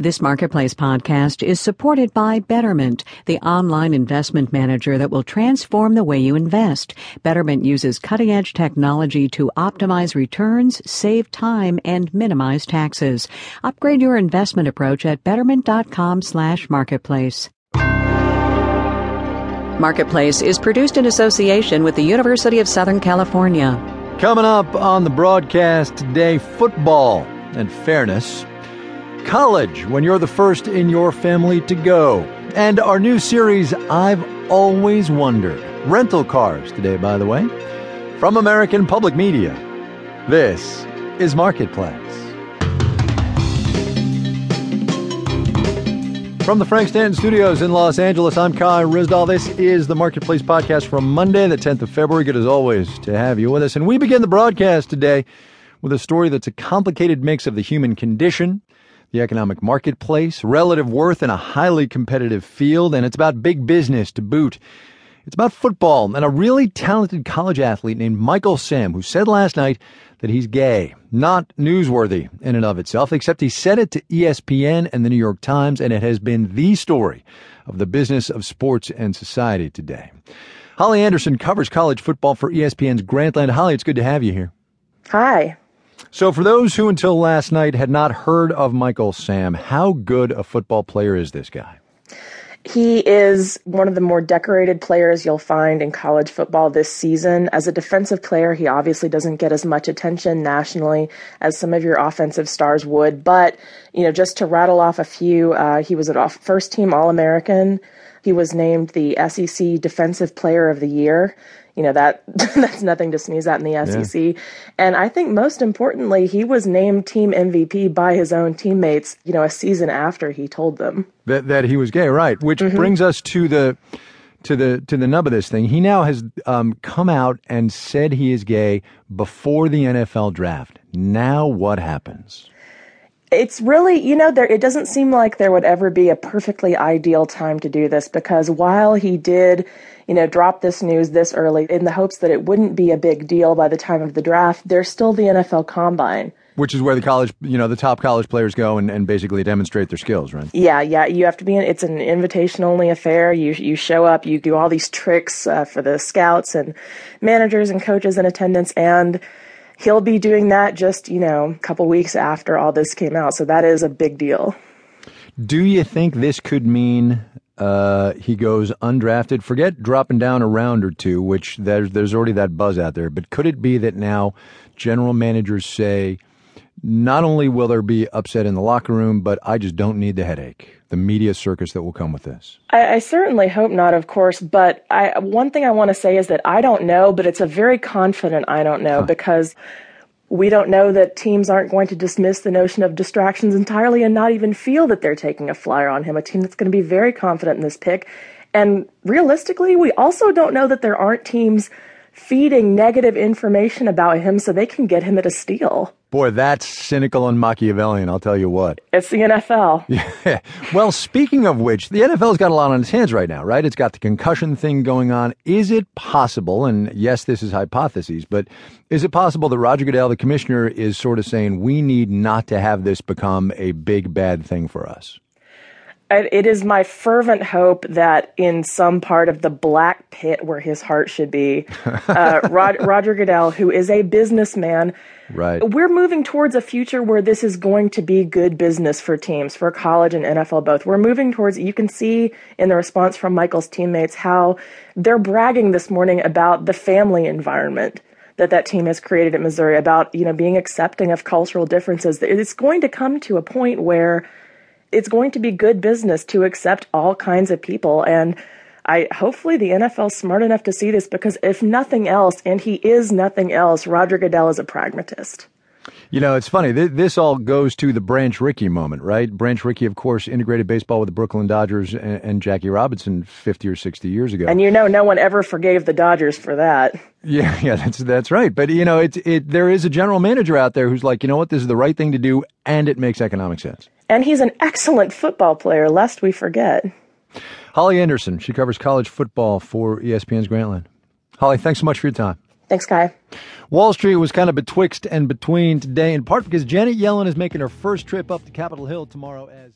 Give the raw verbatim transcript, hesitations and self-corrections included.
This Marketplace podcast is supported by Betterment, the online investment manager that will transform the way you invest. Betterment uses cutting-edge technology to optimize returns, save time, and minimize taxes. Upgrade your investment approach at betterment.com slash marketplace. Marketplace is produced in association with the University of Southern California. Coming up on the broadcast today, football and fairness. College, when you're the first in your family to go. And our new series, I've Always Wondered. Rental cars today, by the way. From American Public Media, this is Marketplace. From the Frank Stanton Studios in Los Angeles, I'm Kai Ryssdal. This is the Marketplace podcast from Monday, the tenth of February. Good as always to have you with us. And we begin the broadcast today with a story that's a complicated mix of the human condition, the economic marketplace, relative worth in a highly competitive field, and it's about big business to boot. It's about football and a really talented college athlete named Michael Sam, who said last night that he's gay. Not newsworthy in and of itself, except he said it to E S P N and the New York Times, and it has been the story of the business of sports and society today. Holly Anderson covers college football for E S P N's Grantland. Holly, it's good to have you here. Hi. So for those who until last night had not heard of Michael Sam, how good a football player is this guy? He is one of the more decorated players you'll find in college football this season. As a defensive player, he obviously doesn't get as much attention nationally as some of your offensive stars would. But, you know, just to rattle off a few, uh, he was a first-team All-American. He was named the S E C Defensive Player of the Year. You know, that that's nothing to sneeze at in the S E C. Yeah. And I think most importantly, he was named team M V P by his own teammates, you know, a season after he told them that that he was gay, right? Which mm-hmm. brings us to the to the to the nub of this thing. He now has um, come out and said he is gay before the N F L draft. Now what happens? It's really, you know, there, it doesn't seem like there would ever be a perfectly ideal time to do this, because while he did, you know, drop this news this early in the hopes that it wouldn't be a big deal by the time of the draft, there's still the N F L Combine. Which is where the college, you know, the top college players go and, and basically demonstrate their skills, right? Yeah, yeah. You have to be in, it's an invitation-only affair. You you show up, you do all these tricks uh, for the scouts and managers and coaches and attendants, and he'll be doing that just, you know, a couple weeks after all this came out. So that is a big deal. Do you think this could mean uh, he goes undrafted? Forget dropping down a round or two, which there's, there's already that buzz out there. But could it be that now general managers say, not only will there be upset in the locker room, but I just don't need the headache, the media circus that will come with this? I, I certainly hope not, of course. But I, one thing I want to say is that I don't know, but it's a very confident I don't know, huh. because we don't know that teams aren't going to dismiss the notion of distractions entirely and not even feel that they're taking a flyer on him, a team that's going to be very confident in this pick. And realistically, we also don't know that there aren't teams feeding negative information about him so they can get him at a steal. Boy, that's cynical and Machiavellian, I'll tell you what. It's the N F L. Yeah. Well, speaking of which, the N F L's got a lot on its hands right now, right? It's got the concussion thing going on. Is it possible, and yes, this is hypotheses, but is it possible that Roger Goodell, the commissioner, is sort of saying we need not to have this become a big bad thing for us? It is my fervent hope that in some part of the black pit where his heart should be, uh, Rod- Roger Goodell, who is a businessman, right. We're moving towards a future where this is going to be good business for teams, for college and N F L both. We're moving towards, you can see in the response from Michael's teammates how they're bragging this morning about the family environment that that team has created at Missouri, about, you know, being accepting of cultural differences. It's going to come to a point where it's going to be good business to accept all kinds of people. And I hopefully the N F L's smart enough to see this, because if nothing else, and he is nothing else, Roger Goodell is a pragmatist. You know, it's funny. Th- this all goes to the Branch Rickey moment, right? Branch Rickey, of course, integrated baseball with the Brooklyn Dodgers and, and Jackie Robinson fifty or sixty years ago. And, you know, no one ever forgave the Dodgers for that. Yeah, yeah, that's that's right. But, you know, it's it there is a general manager out there who's like, you know what, this is the right thing to do, and it makes economic sense. And he's an excellent football player, lest we forget. Holly Anderson, she covers college football for E S P N's Grantland. Holly, thanks so much for your time. Thanks, Kai. Wall Street was kind of betwixt and between today, in part because Janet Yellen is making her first trip up to Capitol Hill tomorrow as